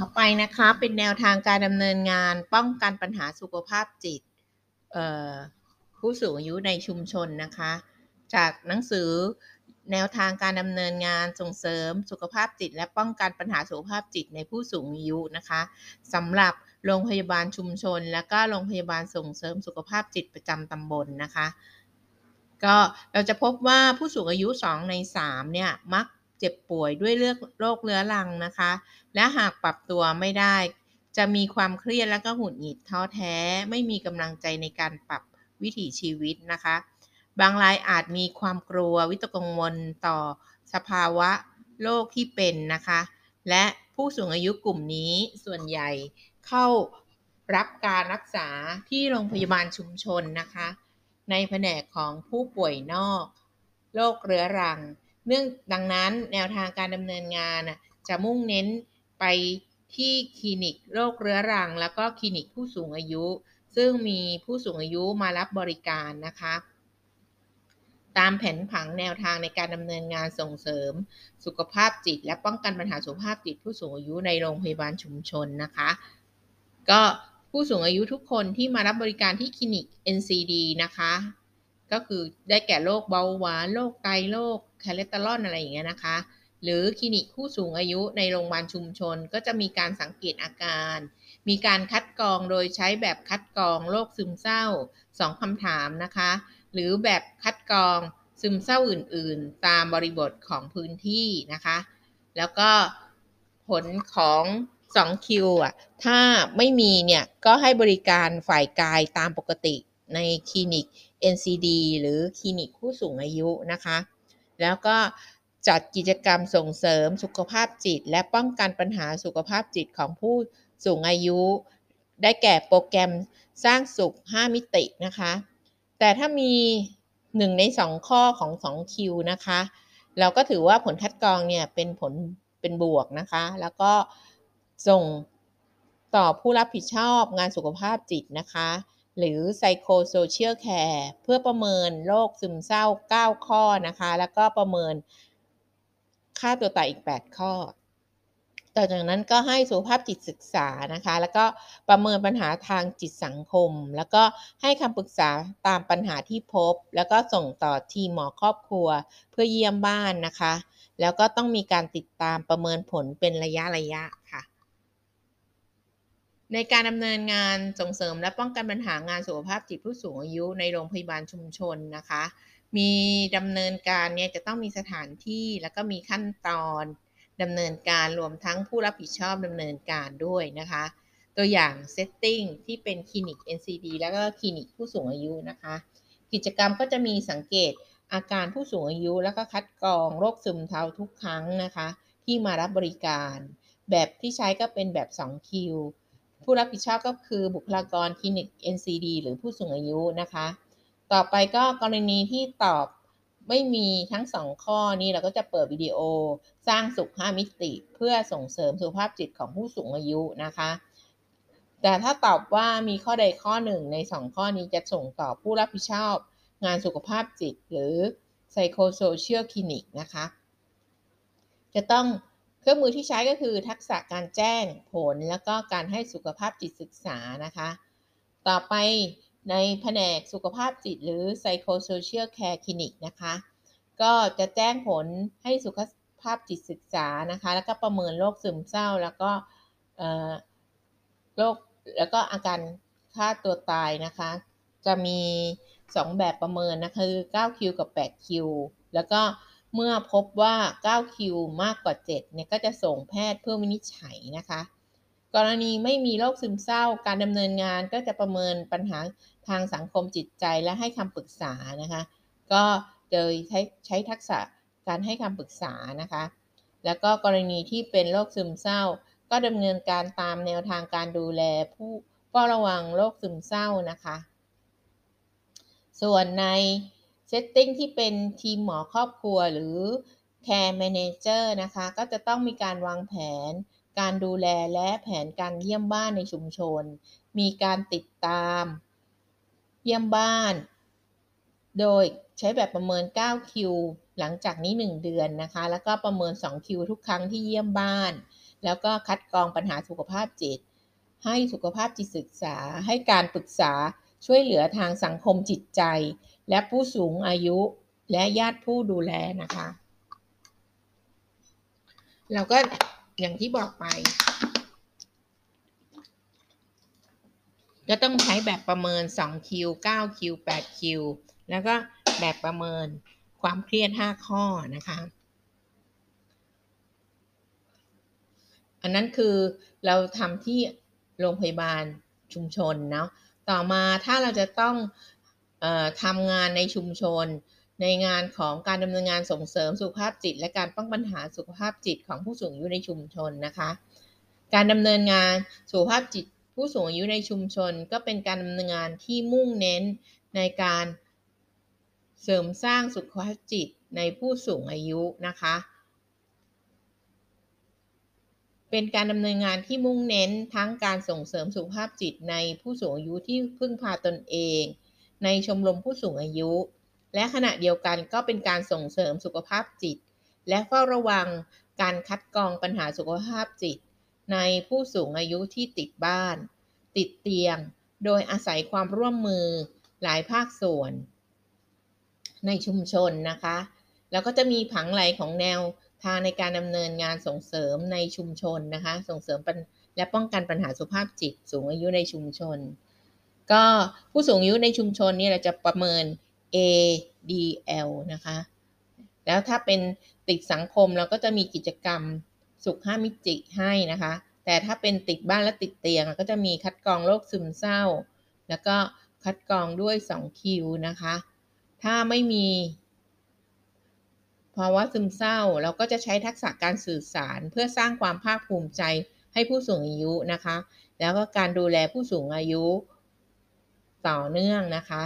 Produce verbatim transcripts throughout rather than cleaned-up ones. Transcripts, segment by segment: ต่อไปนะคะเป็นแนวทางการดำเนินงานป้องกันปัญหาสุขภาพจิตผู้สูงอายุในชุมชนนะคะจากหนังสือแนวทางการดำเนินงานส่งเสริมสุขภาพจิตและป้องกันปัญหาสุขภาพจิตในผู้สูงอายุนะคะสำหรับโรงพยาบาลชุมชนและก็โรงพยาบาลส่งเสริมสุขภาพจิตประจำตำบล น, นะคะก็เราจะพบว่าผู้สูงอายุสองในสามเนี่ยมักเจ็บป่วยด้วยโรคเรื้อรังนะคะและหากปรับตัวไม่ได้จะมีความเครียดและก็หงุดหงิดท้อแท้ไม่มีกำลังใจในการปรับวิถีชีวิตนะคะบางรายอาจมีความกลัววิตกกังวลต่อสภาวะโรคที่เป็นนะคะและผู้สูงอายุกลุ่มนี้ส่วนใหญ่เข้ารับการรักษาที่โรงพยาบาลชุมชนนะคะในแผนกของผู้ป่วยนอกโรคเรื้อรังเนื่องดังนั้นแนวทางการดำเนินงานจะมุ่งเน้นไปที่คลินิกโรคเรื้อรังแล้วก็คลินิกผู้สูงอายุซึ่งมีผู้สูงอายุมารับบริการนะคะตามแผนผังแนวทางในการดำเนินงานส่งเสริมสุขภาพจิตและป้องกันปัญหาสุขภาพจิตผู้สูงอายุในโรงพยาบาลชุมชนนะคะก็ผู้สูงอายุทุกคนที่มารับบริการที่คลินิก เอ็น ซี ดี นะคะก็คือได้แก่โรคเบาหวานโรคไตโรคคอเลสเตอรอลอะไรอย่างเงี้ยนะคะหรือคลินิกผู้สูงอายุในโรงพยาบาลชุมชนก็จะมีการสังเกตอาการมีการคัดกรองโดยใช้แบบคัดกรองโรคซึมเศร้าสองคำถามนะคะหรือแบบคัดกรองซึมเศร้าอื่นๆตามบริบทของพื้นที่นะคะแล้วก็ผลของ สอง คิว อ่ะถ้าไม่มีเนี่ยก็ให้บริการฝ่ายกายตามปกติในคลินิก เอ็น ซี ดี หรือคลินิกผู้สูงอายุนะคะแล้วก็จัดกิจกรรมส่งเสริมสุขภาพจิตและป้องกันปัญหาสุขภาพจิตของผู้สูงอายุได้แก่โปรแกรมสร้างสุขห้ามิตินะคะแต่ถ้ามีหนึ่งในสองข้อของ สอง คิว นะคะเราก็ถือว่าผลคัดกรองเนี่ยเป็นผลเป็นบวกนะคะแล้วก็ส่งต่อผู้รับผิดชอบงานสุขภาพจิตนะคะหรือ Psychosocial Care เพื่อประเมินโรคซึมเศร้าเก้าข้อนะคะแล้วก็ประเมินค่าตัวตายอีกแปดข้อต่อจากนั้นก็ให้สุขภาพจิตศึกษานะคะแล้วก็ประเมินปัญหาทางจิตสังคมแล้วก็ให้คำปรึกษาตามปัญหาที่พบแล้วก็ส่งต่อทีมหมอครอบครัวเพื่อเยี่ยมบ้านนะคะแล้วก็ต้องมีการติดตามประเมินผลเป็นระยะระยะค่ะในการดำเนินงานส่งเสริมและป้องกันปัญหางานสุขภาพจิตผู้สูงอายุในโรงพยาบาลชุมชนนะคะมีดำเนินการเนี่ยจะต้องมีสถานที่แล้วก็มีขั้นตอนดำเนินการรวมทั้งผู้รับผิดชอบดำเนินการด้วยนะคะตัวอย่างเซตติ้งที่เป็นคลินิก เอ็น ซี ดี แล้วก็คลินิกผู้สูงอายุนะคะกิจกรรมก็จะมีสังเกตอาการผู้สูงอายุแล้วก็คัดกรองโรคซึมเศร้าทุกครั้งนะคะที่มารับบริการแบบที่ใช้ก็เป็นแบบ สอง คิว ผู้รับผิดชอบก็คือบุคลากรคลินิก เอ็น ซี ดี หรือผู้สูงอายุนะคะต่อไปก็กรณีที่ตอบไม่มีทั้งสองข้อนี้เราก็จะเปิดวิดีโอสร้างสุขห้ามิติเพื่อส่งเสริมสุขภาพจิตของผู้สูงอายุนะคะแต่ถ้าตอบว่ามีข้อใดข้อหนึ่งในสองข้อนี้จะส่งต่อผู้รับผิดชอบงานสุขภาพจิตหรือ Psychosocial Clinic นะคะจะต้องเครื่องมือที่ใช้ก็คือทักษะการแจ้งผลแล้วก็การให้สุขภาพจิตศึกษานะคะต่อไปในแผนกสุขภาพจิตหรือ Psychosocial Care Clinic นะคะก็จะแจ้งผลให้สุขภาพจิตศึกษานะคะแล้วก็ประเมินโรคซึมเศร้าแล้วก็เอ่อโรคแล้วก็อาการฆ่าตัวตายนะคะจะมีสองแบบประเมินนะคะคือ เก้า คิว กับ แปด คิว แล้วก็เมื่อพบว่า เก้า คิว มากกว่าเจ็ดเนี่ยก็จะส่งแพทย์เพื่อวินิจฉัยนะคะกรณีไม่มีโรคซึมเศร้าการดำเนินงานก็จะประเมินปัญหาทางสังคมจิตใจและให้คำปรึกษานะคะก็โดยใช้ใช้ทักษะการให้คำปรึกษานะคะแล้วก็กรณีที่เป็นโรคซึมเศร้าก็ดำเนินการตามแนวทางการดูแลผู้เฝ้าระวังโรคซึมเศร้านะคะส่วนในเซตติ้งที่เป็นทีมหมอครอบครัวหรือ Care Manager นะคะก็จะต้องมีการวางแผนการดูแลและแผนการเยี่ยมบ้านในชุมชนมีการติดตามเยี่ยมบ้านโดยใช้แบบประเมิน เก้า คิว หลังจากนี้หนึ่งเดือนนะคะแล้วก็ประเมิน สอง คิว ทุกครั้งที่เยี่ยมบ้าน แล้วก็คัดกรองปัญหาสุขภาพจิตให้สุขภาพจิตศึกษาให้การปรึกษาช่วยเหลือทางสังคมจิตใจและผู้สูงอายุและญาติผู้ดูแลนะคะเราก็อย่างที่บอกไปก็ต้องใช้แบบประเมิน สอง คิว เก้า คิว แปด คิว แล้วก็แบบประเมินความเครียดห้าข้อนะคะอันนั้นคือเราทำที่โรงพยาบาลชุมชนเนาะต่อมาถ้าเราจะต้องเอ่อทำงานในชุมชนในงานของการดำเนินงานส่งเสริมสุขภาพจิตและการป้องปัญหาสุขภาพจิตของผู้สูงอายุในชุมชนนะคะการดำเนินงานสุขภาพจิตผู้สูงอายุในชุมชนก็เป็นการดำเนินงานที่มุ่งเน้นในการเสริมสร้างสุขภาพจิตในผู้สูงอายุนะคะเป็นการดำเนินงานที่มุ่งเน้นทั้งการส่งเสริมสุขภาพจิตในผู้สูงอายุที่พึ่งพาตนเองในชมรมผู้สูงอายุและขณะเดียวกันก็เป็นการส่งเสริมสุขภาพจิตและเฝ้าระวังการคัดกรองปัญหาสุขภาพจิตในผู้สูงอายุที่ติดบ้านติดเตียงโดยอาศัยความร่วมมือหลายภาคส่วนในชุมชนนะคะแล้วก็จะมีผังไหลของแนวทางในการดำเนินงานส่งเสริมในชุมชนนะคะส่งเสริมและป้องกันปัญหาสุขภาพจิตสูงอายุในชุมชนก็ผู้สูงอายุในชุมชนนี่เราจะประเมิน เอ ดี แอล นะคะแล้วถ้าเป็นติดสังคมเราก็จะมีกิจกรรมสุขห้ามิติให้นะคะแต่ถ้าเป็นติดบ้านและติดเตียงก็จะมีคัดกรองโรคซึมเศร้าแล้วก็คัดกรองด้วย สอง คิว นะคะถ้าไม่มีภาวะซึมเศร้าเราก็จะใช้ทักษะการสื่อสารเพื่อสร้างความภาคภูมิใจให้ผู้สูงอายุนะคะแล้วก็การดูแลผู้สูงอายุต่อเนื่องนะคะ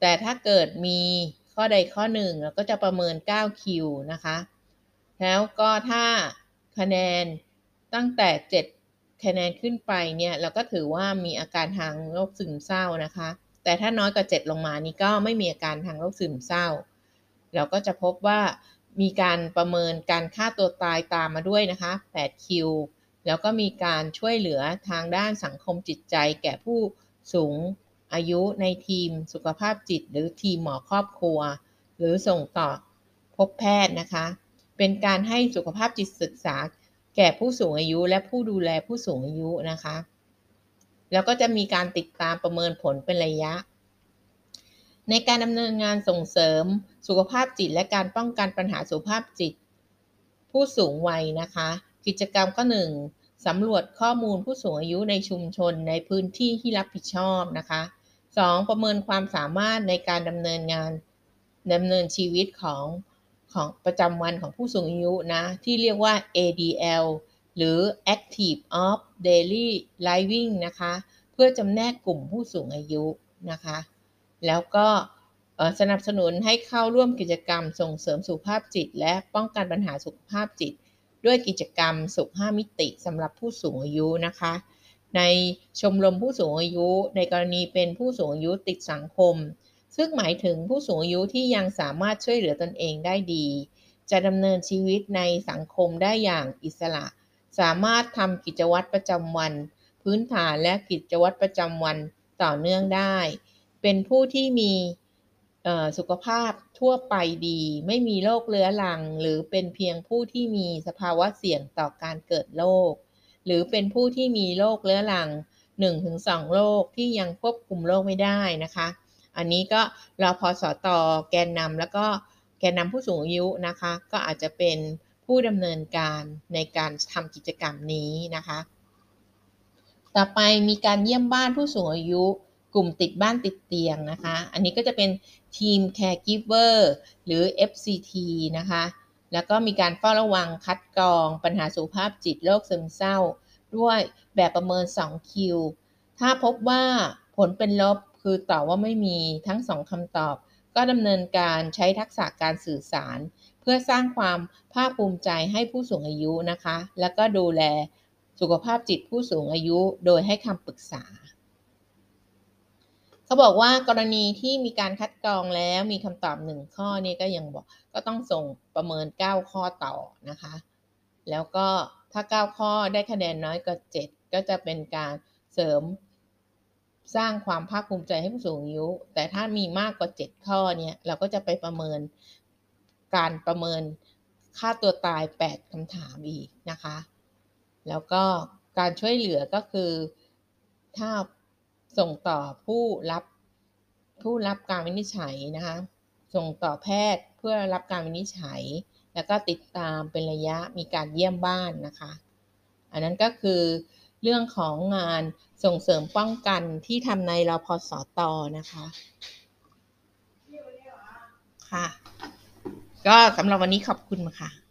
แต่ถ้าเกิดมีข้อใดข้อหนึ่งเราก็จะประเมิน เก้า คิว นะคะแล้วก็ถ้าคะแนนตั้งแต่เจ็ดคะแนนขึ้นไปเนี่ยเราก็ถือว่ามีอาการทางโรคซึมเศร้านะคะแต่ถ้าน้อยกว่าเจ็ดลงมานี่ก็ไม่มีอาการทางโรคซึมเศร้าเราก็จะพบว่ามีการประเมินการฆ่าตัวตายตามมาด้วยนะคะ แปด คิว แล้วก็มีการช่วยเหลือทางด้านสังคมจิตใจแก่ผู้สูงอายุในทีมสุขภาพจิตหรือทีมหมอครอบครัวหรือส่งต่อพบแพทย์นะคะเป็นการให้สุขภาพจิตศึกษาแก่ผู้สูงอายุและผู้ดูแลผู้สูงอายุนะคะแล้วก็จะมีการติดตามประเมินผลเป็นระยะในการดำเนินงานส่งเสริมสุขภาพจิตและการป้องกันปัญหาสุขภาพจิตผู้สูงวัยนะคะกิจกรรมก็หนึ่งสำรวจข้อมูลผู้สูงอายุในชุมชนในพื้นที่ที่รับผิดชอบนะคะสองประเมินความสามารถในการดำเนินงานดำเนินชีวิตของของประจำวันของผู้สูงอายุนะที่เรียกว่า เอ ดี แอล หรือ Active of Daily Living นะคะเพื่อจำแนกกลุ่มผู้สูงอายุนะคะแล้วก็สนับสนุนให้เข้าร่วมกิจกรรมส่งเสริมสุขภาพจิตและป้องกันปัญหาสุขภาพจิตด้วยกิจกรรมสุขห้ามิติสำหรับผู้สูงอายุนะคะในชมรมผู้สูงอายุในกรณีเป็นผู้สูงอายุติดสังคมซึ่งหมายถึงผู้สูงอายุที่ยังสามารถช่วยเหลือตนเองได้ดีจะดำเนินชีวิตในสังคมได้อย่างอิสระสามารถทำกิจวัตรประจำวันพื้นฐานและกิจวัตรประจำวันต่อเนื่องได้เป็นผู้ที่มีสุขภาพทั่วไปดีไม่มีโรคเรื้อรังหรือเป็นเพียงผู้ที่มีสภาวะเสี่ยงต่อการเกิดโรคหรือเป็นผู้ที่มีโรคเรื้อรัง หนึ่งถึงสอง โรคที่ยังควบคุมโรคไม่ได้นะคะอันนี้ก็รอพสต.แกนนำแล้วก็แกนนำผู้สูงอายุนะคะก็อาจจะเป็นผู้ดำเนินการในการทำกิจกรรมนี้นะคะต่อไปมีการเยี่ยมบ้านผู้สูงอายุกลุ่มติดบ้านติดเตียงนะคะอันนี้ก็จะเป็นทีม Caregiver หรือ เอฟ ซี ที นะคะแล้วก็มีการเฝ้าระวังคัดกรองปัญหาสุขภาพจิตโรคซึมเศร้าด้วยแบบประเมิน สอง คิว ถ้าพบว่าผลเป็นลบคือตอบว่าไม่มีทั้งสองคำตอบก็ดำเนินการใช้ทักษะการสื่อสารเพื่อสร้างความภาคภูมิใจให้ผู้สูงอายุนะคะแล้วก็ดูแลสุขภาพจิตผู้สูงอายุโดยให้คำปรึกษาเขาบอกว่ากรณีที่มีการคัดกรองแล้วมีคำตอบหนึ่งข้อนี่ก็ยังบอกก็ต้องส่งประเมินเก้าข้อต่อนะคะ แล้วก็ถ้าเก้าข้อได้คะแนนน้อยกว่าเจ็ดก็จะเป็นการเสริมสร้างความภาคภูมิใจให้ผู้สูงอายุแต่ถ้ามีมากกว่าเจ็ดข้อเนี่ยเราก็จะไปประเมินการประเมินค่าตัวตายแปดคำถามอีกนะคะแล้วก็การช่วยเหลือก็คือถ้าส่งต่อผู้รับผู้รับการวินิจฉัยนะคะส่งต่อแพทย์เพื่อรับการวินิจฉัยแล้วก็ติดตามเป็นระยะมีการเยี่ยมบ้านนะคะอันนั้นก็คือเรื่องของงานส่งเสริมป้องกันที่ทำในรพสต.นะคะค่ะก็สำหรับวันนี้ขอบคุณค่ะ